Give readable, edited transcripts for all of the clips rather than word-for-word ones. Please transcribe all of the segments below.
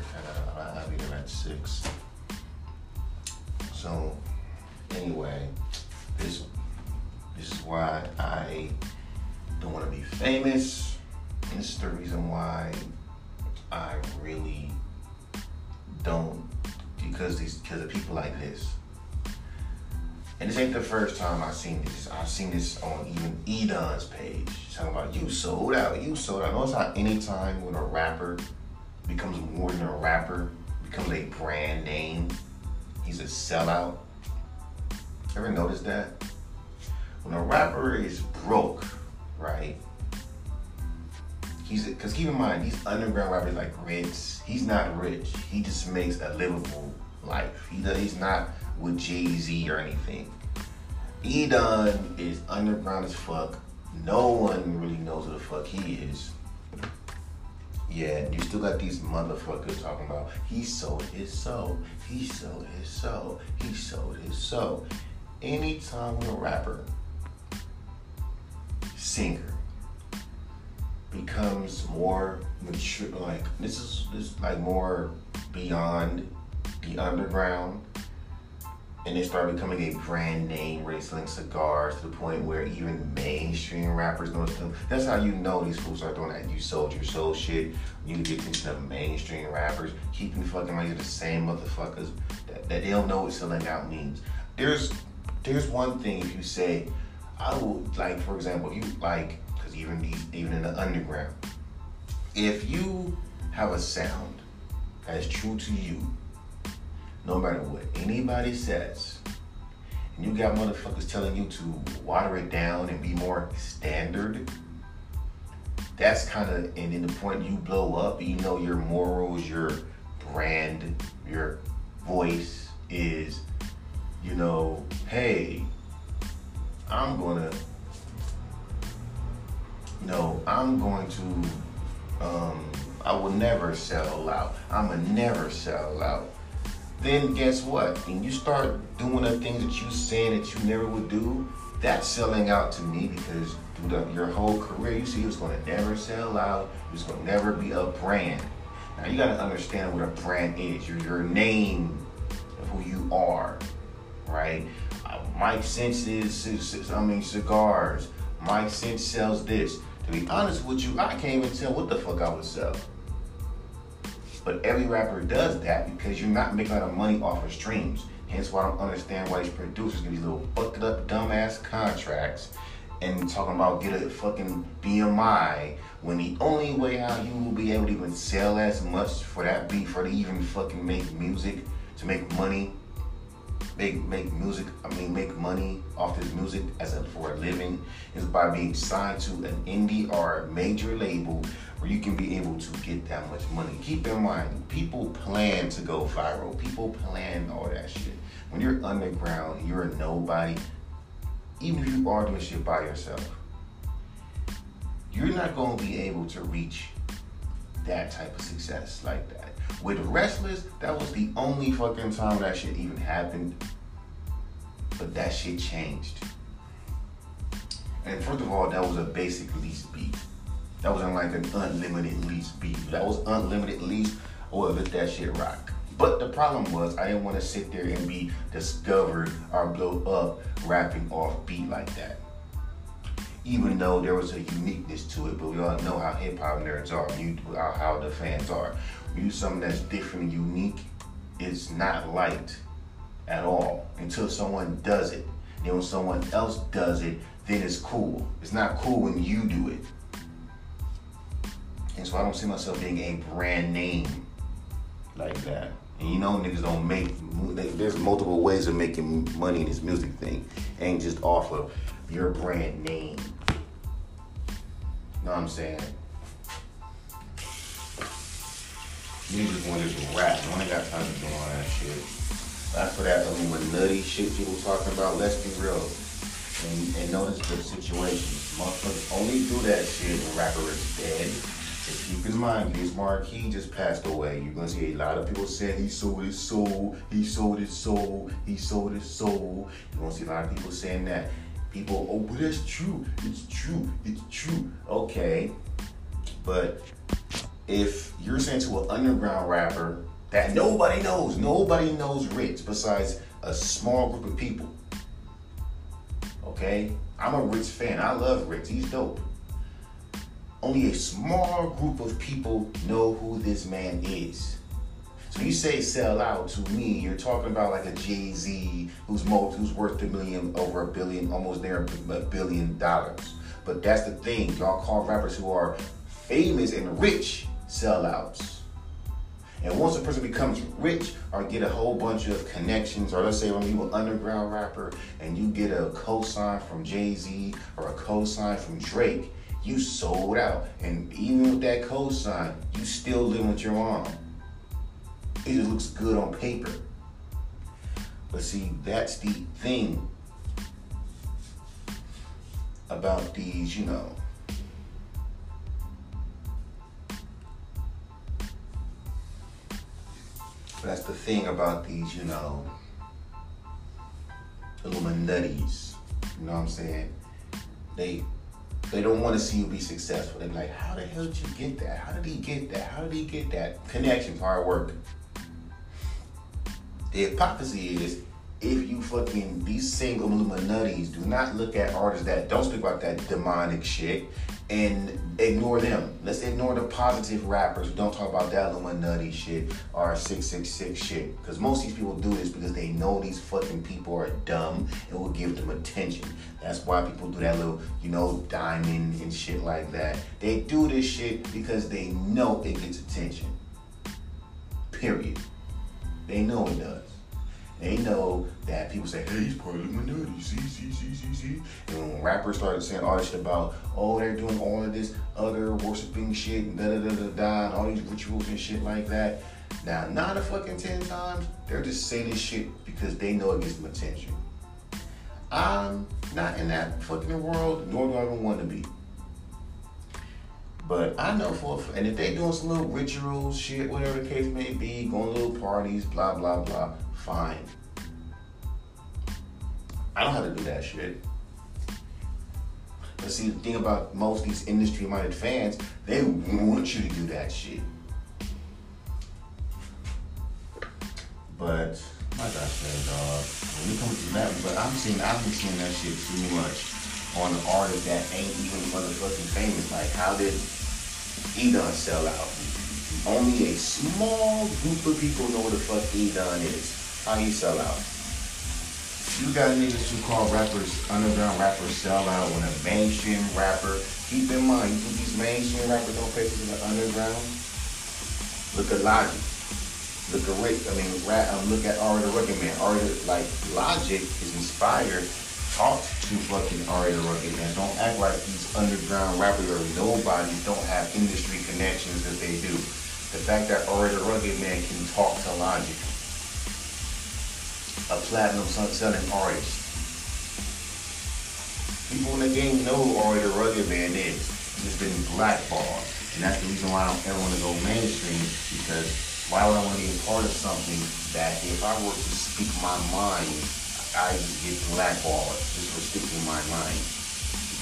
hard. I beat her at 6. So anyway, this is why I don't want to be famous. And this is the reason why I really don't, because of people like this. And this ain't the first time I've seen this. I've seen this on even Edon's page. She's talking about you sold out. Notice how anytime when a rapper becomes more than a rapper, becomes a brand name, he's a sellout. Ever notice that? When a rapper is broke, right? Because keep in mind, these underground rappers like Ritz, he's not rich. He just makes a livable life. He's not with Jay-Z or anything. Edon is underground as fuck. No one really knows who the fuck he is. Yeah, you still got these motherfuckers talking about he sold his soul. He sold his soul. He sold his soul. Anytime a rapper, singer, becomes more mature, like this is like more beyond the underground, and they start becoming a brand name, where they selling cigars to the point where even mainstream rappers notice them. That's how you know these fools are doing that. You sold your soul shit. You get attention of mainstream rappers, keeping fucking like the same motherfuckers that they don't know what selling out means. There's one thing if you say, I would like, for example, you like, because even in the underground, if you have a sound that is true to you, no matter what anybody says, and you got motherfuckers telling you to water it down and be more standard, that's kind of, and then the point you blow up, you know your morals, your brand, your voice is, you know, hey, I'm going to I will never sell out. I'ma never sell out. Then guess what? When you start doing the things that you saying that you never would do, that's selling out to me, because through your whole career, you see you was gonna never sell out, you was gonna never be a brand. Now you gotta understand what a brand is, your name of who you are, right? Mike Sense cigars. Mike Sense sells this. To be honest with you, I can't even tell what the fuck I would sell. But every rapper does that, because you're not making a lot of money off of streams. Hence why I don't understand why these producers get these little fucked up dumbass contracts and talking about get a fucking BMI, when the only way how you will be able to even sell as much for that beat, for to even fucking make music, to make money, make money off this music for a living, is by being signed to an indie or a major label where you can be able to get that much money. Keep in mind, people plan to go viral. People plan all that shit. When you're underground, you're a nobody. Even if you are doing shit by yourself, you're not going to be able to reach that type of success like that. With Restless, that was the only fucking time that shit even happened. But that shit changed. And first of all, that was a basic lease beat. That wasn't like an unlimited lease beat. That was unlimited lease, or let that shit rock. But the problem was, I didn't want to sit there and be discovered or blow up rapping off beat like that. Even though there was a uniqueness to it, but we all know how hip-hop nerds are, how the fans are. When you do something that's different and unique, it's not liked at all until someone does it. Then when someone else does it, then it's cool. It's not cool when you do it. And so I don't see myself being a brand name like that. And you know niggas don't make, there's multiple ways of making money in this music thing. Ain't just off of your brand name. Know what I'm saying? You just want to just rap. I ain't got time to do all that shit. That's for that nutty shit people talking about. Let's be real. And notice the situation. Motherfuckers only do that shit when rapper is dead. Just keep in mind, Biz Markie just passed away. You're gonna see a lot of people saying he sold his soul, he sold his soul, he sold his soul. You're gonna see a lot of people saying that. People, oh, but that's true. It's true. It's true. Okay, but if you're saying to an underground rapper that nobody knows Ritz besides a small group of people, okay? I'm a Ritz fan. I love Ritz. He's dope. Only a small group of people know who this man is. So you say sell out, to me, you're talking about like a Jay-Z who's worth almost near a billion dollars. But that's the thing. Y'all call rappers who are famous and rich sellouts. And once a person becomes rich or get a whole bunch of connections, or let's say when you're an underground rapper and you get a cosign from Jay-Z or a cosign from Drake, you sold out. And even with that cosign, you still live with your arm. It just looks good on paper. But see, that's the thing about these, you know, Illuminati's. You know what I'm saying? They don't want to see you be successful. They're like, how the hell did you get that? How did he get that? How did he get that? Connections, hard work. The hypocrisy is, if you fucking, these single Illuminati's do not look at artists that don't speak about that demonic shit and ignore them. Let's ignore the positive rappers who don't talk about that Illuminati shit or 666 shit. Because most of these people do this because they know these fucking people are dumb and will give them attention. That's why people do that little, you know, diamond and shit like that. They do this shit because they know it gets attention. Period. They know it does. They know that people say, hey, he's part of Illuminati, see. And when rappers started saying all this shit about, oh, they're doing all of this other worshiping shit, and da-da-da-da-da, and all these rituals and shit like that. Now, 9 out of fucking 10 times, they're just saying this shit because they know it gets them attention. I'm not in that fucking world, nor do I even want to be. But I know and if they doing some little rituals, shit, whatever the case may be, going to little parties, blah, blah, blah, fine. I don't have to do that shit. But see, the thing about most of these industry-minded fans, they want you to do that shit. But, my gosh, man, dog, when it comes to that, but I've been seeing that shit too much on an artist that ain't even motherfucking famous. Like, how did Edon sell out? Only a small group of people know what the fuck Edon is. How he sell out? You got niggas who call rappers, underground rappers, sell out when a mainstream rapper, keep in mind, you think these mainstream rappers don't pay attention to the underground? Look at Logic. Look at Rick. I mean, look at Ari the Rugged Man. Logic is inspired. Talk to fucking Ari the Rugged Man. Don't act like these underground rappers or nobodies don't have industry connections that they do. The fact that Ari the Rugged Man can talk to Logic, a platinum selling artist. People in the game know who Ari the Rugged Man is. He's been blackballed. And that's the reason why I don't ever want to go mainstream, because why would I want to be a part of something that if I were to speak my mind, I just get blackballed just for speaking my mind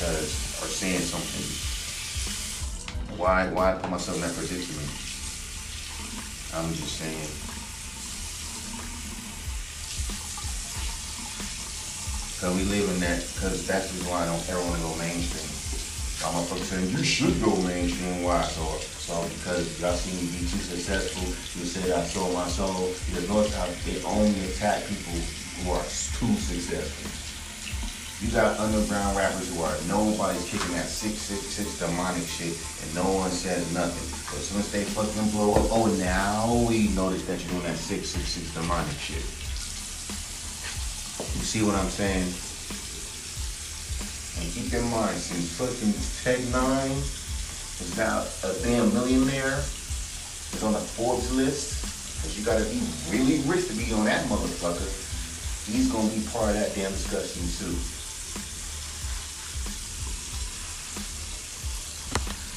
or saying something. Why put myself in that position? I'm just saying. Because we live in that, because that's the reason why I don't ever want to go mainstream. All my folks saying, you should go mainstream. Why? So because y'all see me be too successful, you said I sold my soul. You know how they only attack people who are too successful. You got underground rappers who are nobody's kicking that 666 demonic shit and no one says nothing. But as soon as they fucking blow up, oh, now we notice that you're doing that 666 demonic shit. You see what I'm saying? And keep in mind, since fucking Tech9 is now a damn millionaire, is on the Forbes list, because you gotta be really rich to be on that motherfucker. He's gonna be part of that damn discussion too.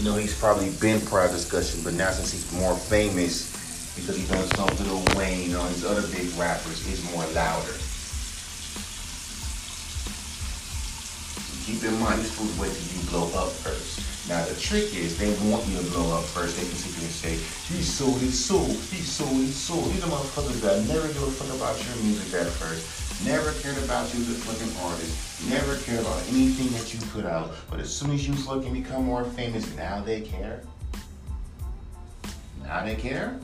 You know, he's probably been part of the discussion, but now since he's more famous, because he's done some little Wayne on his other big rappers, it's more louder. Keep in mind, this fool's waiting till you blow up first. Now the trick is they want you to blow up first. They can sit there and say, he sold his soul, he sold his soul. These are motherfuckers that never give a fuck about your music at first, never cared about you as a fucking artist, never cared about anything that you put out. But as soon as you fucking become more famous, now they care. Now they care?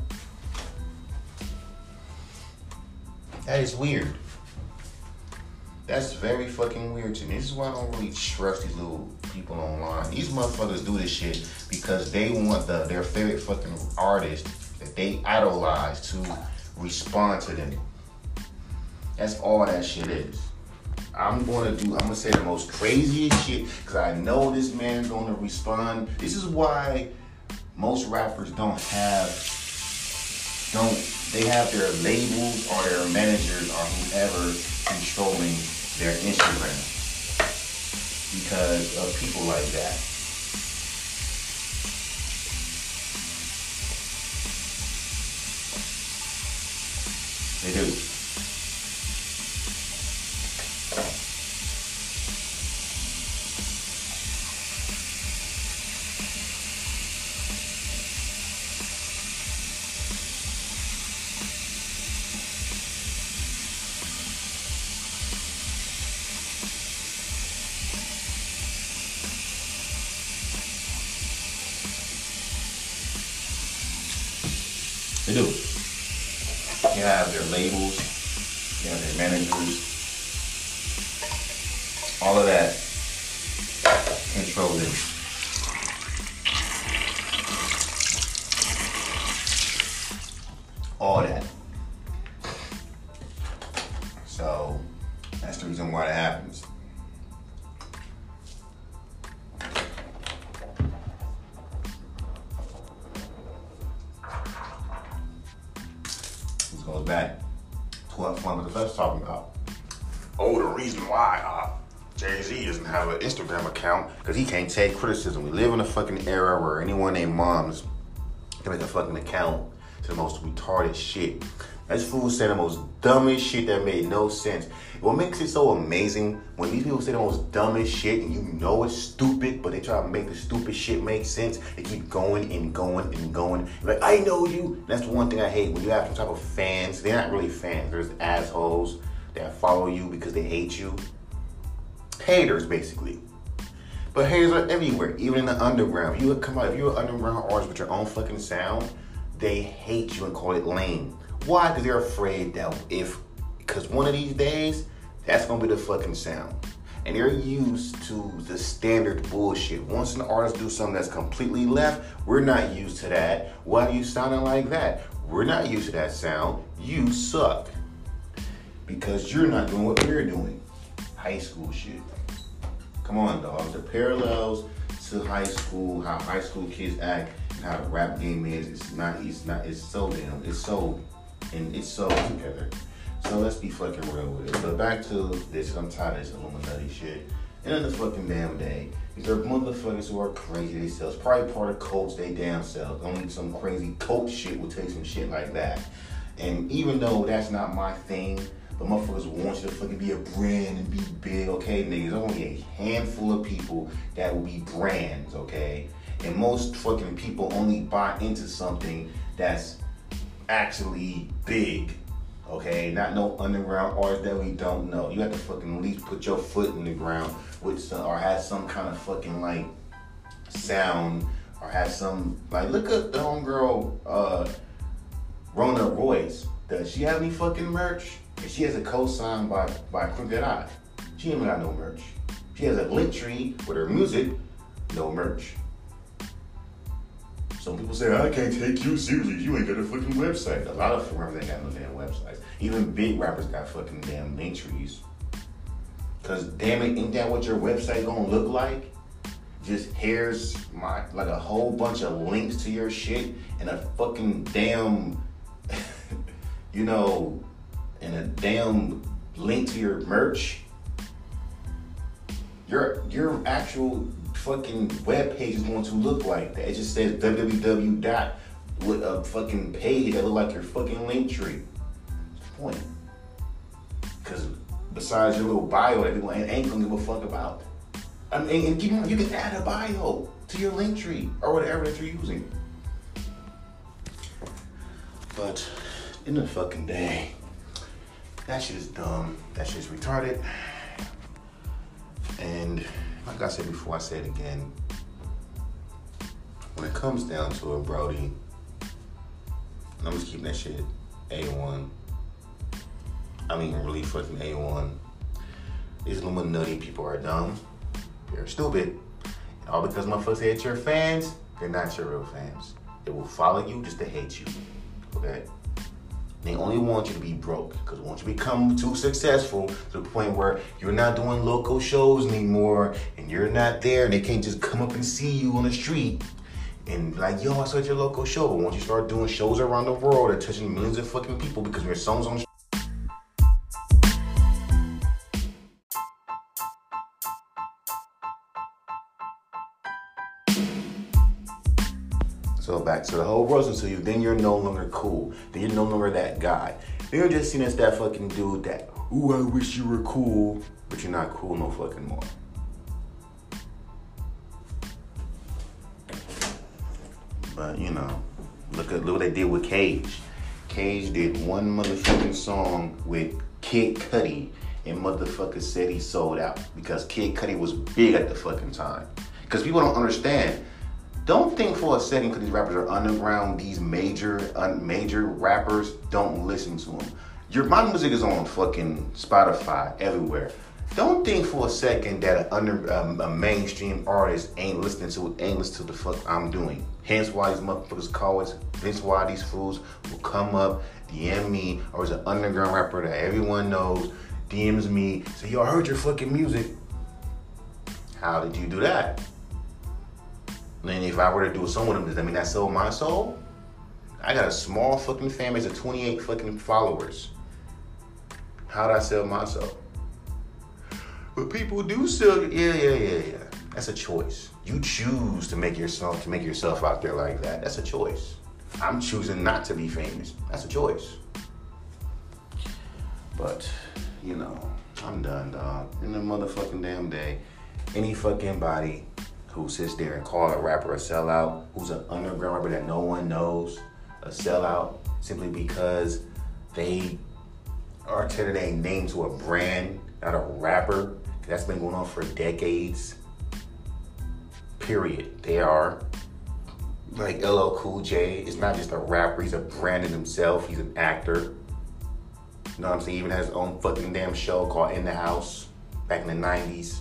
That is weird. That's very fucking weird to me. This is why I don't really trust these little people online. These motherfuckers do this shit because they want their favorite fucking artist that they idolize to respond to them. That's all that shit is. I'm gonna say the most craziest shit because I know this man's gonna respond. This is why most rappers have their labels or their managers or whoever controlling their Instagram because of people like that. They do. They do. They have their labels, they have their managers, all of that control them. All that. So that's the reason why that happens. Goes back to what one of the best talking about. Oh, the reason why Jay-Z doesn't have an Instagram account because he can't take criticism. We live in a fucking era where anyone named Moms can make a fucking account to the most retarded shit. This fool said the most dumbest shit that made no sense. What makes it so amazing when these people say the most dumbest shit and you know it's stupid, but they try to make the stupid shit make sense. They keep going and going and going. Like, I know you. That's one thing I hate when you have some type of fans. They're not really fans. There's assholes that follow you because they hate you. Haters, basically. But haters are everywhere, even in the underground. You come out, if you're an underground artist with your own fucking sound, they hate you and call it lame. Why? Because they're afraid that because one of these days, that's going to be the fucking sound. And they're used to the standard bullshit. Once an artist do something that's completely left, we're not used to that. Why are you sounding like that? We're not used to that sound. You suck. Because you're not doing what we're doing. High school shit. Come on, dog. The parallels to high school, how high school kids act, and how the rap game is, it's so together. So let's be fucking real with it. But back to this, I'm tired of this Illuminati shit. End of the fucking damn day. These are motherfuckers who are crazy themselves. Probably part of cults they damn selves. Only some crazy cult shit will take some shit like that. And even though that's not my thing, but motherfuckers want you to fucking be a brand and be big, okay, niggas? There's only a handful of people that will be brands, okay? And most fucking people only buy into something that's actually big, okay? Not no underground artists that we don't know. You have to fucking at least put your foot in the ground or have some kind of fucking like sound or have some like. Look up the homegirl Rona Royce. Does she have any fucking merch? And she has a co-sign by Crooked Eye. She ain't even got no merch. She has a Linktree with her music, no merch. Some people say, I can't take you seriously. You ain't got a fucking website. A lot of rappers ain't got no damn websites. Even big rappers got fucking damn Linktrees. Cause damn it, ain't that what your website gonna look like? Just here's like a whole bunch of links to your shit and a fucking damn, and a damn link to your merch. Your actual fucking webpage is going to look like that. It just says www dot with a fucking page that look like your fucking Linktree. What's the point? Because besides your little bio that people ain't gonna give a fuck about, I mean, and you can add a bio to your link tree or whatever that you're using. But in the fucking day, that shit is dumb. That shit is retarded. And like I said before, I say it again. When it comes down to it, Brody, I'm just keeping that shit A1. I mean, really fucking A1. These Illuminati people are dumb. They're stupid. And all because motherfuckers hate your fans, they're not your real fans. They will follow you just to hate you. Okay? They only want you to be broke. Because once you become too successful to the point where you're not doing local shows anymore and you're not there and they can't just come up and see you on the street and be like, yo, I saw your local show. But once you start doing shows around the world that are touching millions of fucking people because your songs on the So back to the whole world until you, then you're no longer cool. Then you're no longer that guy. Then you're just seen as that fucking dude that, ooh, I wish you were cool, but you're not cool no fucking more. But you know, look what they did with Cage. Cage did one motherfucking song with Kid Cudi, and motherfucker said he sold out because Kid Cudi was big at the fucking time. Because people don't understand. Don't think for a second because these rappers are underground, these major rappers don't listen to them. My music is on fucking Spotify everywhere. Don't think for a second that a mainstream artist ain't listening to the fuck I'm doing. Hence why these motherfuckers call us. Hence why these fools will come up, DM me, or is an underground rapper that everyone knows, DMs me, say, yo, I heard your fucking music. How did you do that? And if I were to do some with them, does that mean I sold my soul? I got a small fucking fan base of 28 fucking followers. How'd I sell my soul? But people do sell it. Yeah. That's a choice. You choose to make yourself out there like that. That's a choice. I'm choosing not to be famous. That's a choice. But, you know, I'm done, dog. In the motherfucking damn day, any fucking body who sits there and calls a rapper a sellout, who's an underground rapper that no one knows, a sellout, simply because they are turning their name to a brand, not a rapper. That's been going on for decades. Period. They are. Like LL Cool J is not just a rapper, he's a brand in himself, he's an actor. You know what I'm saying? He even has his own fucking damn show called In the House back in the 90s.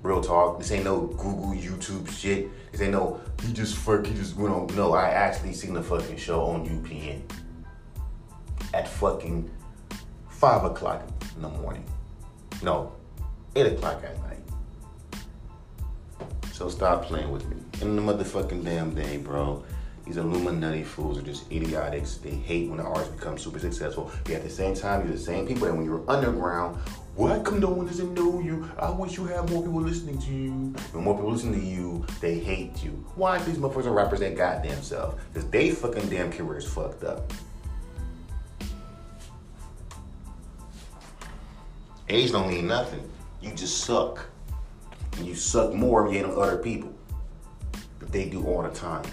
Real talk. This ain't no Google YouTube shit. This ain't no he just went on. No, I actually seen the fucking show on UPN at fucking 5:00 in the morning. No, 8:00 at night. So stop playing with me. In the motherfucking damn day, bro. These Illuminati fools are just idiotics. They hate when the artists become super successful. But at the same time, you're the same people that when you were underground, well, come no one doesn't know you? I wish you had more people listening to you. When more people listen to you, they hate you. Why are these motherfuckers are rappers that goddamn self? Because they fucking damn careers fucked up. Age don't mean nothing. You just suck. And you suck more if you ain't on other people. But they do all the time.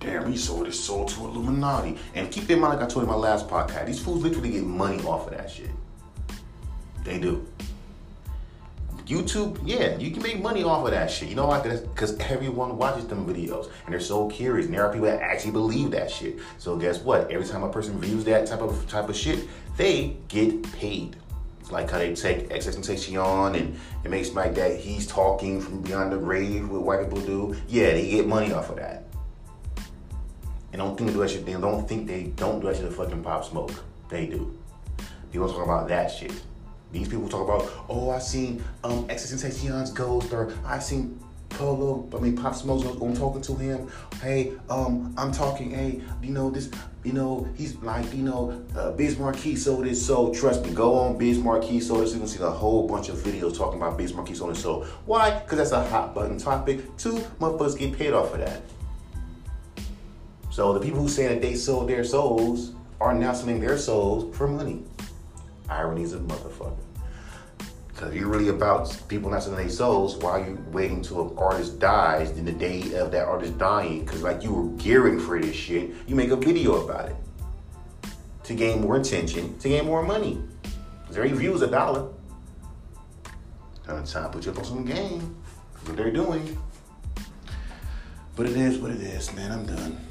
Damn, he sold his soul to Illuminati. And keep in mind, like I told you in my last podcast, these fools literally get money off of that shit. They do. YouTube, yeah, you can make money off of that shit. You know why? Because everyone watches them videos, and they're so curious. And there are people that actually believe that shit. So guess what? Every time a person views that type of shit, they get paid. It's like how they take XXXTentacion and it makes like that. He's talking from beyond the grave. What white people do? Yeah, they get money off of that. And don't think they do that shit to fucking Pop Smoke. They do. People talk about that shit. These people talk about, oh, I seen XXXTentacion's Ghost, or I seen Pop Smoke's Ghost. I'm talking to him. Hey, I'm talking. Hey, you know this. You know he's like, you know, Biz Markie sold his soul. Trust me, go on Biz Markie sold his soul. You're gonna see a whole bunch of videos talking about Biz Markie sold his soul. Why? Because that's a hot button topic. Two motherfuckers get paid off for that. So the people who say that they sold their souls are now selling their souls for money. Irony's a motherfucker. Because you're really about people not selling their souls while you're waiting till an artist dies. Then the day of that artist dying, because like you were gearing for this shit, you make a video about it to gain more attention, to gain more money. Because every view is $1. I'm trying to put you up on some game. That's what they're doing. But it is what it is, man. I'm done.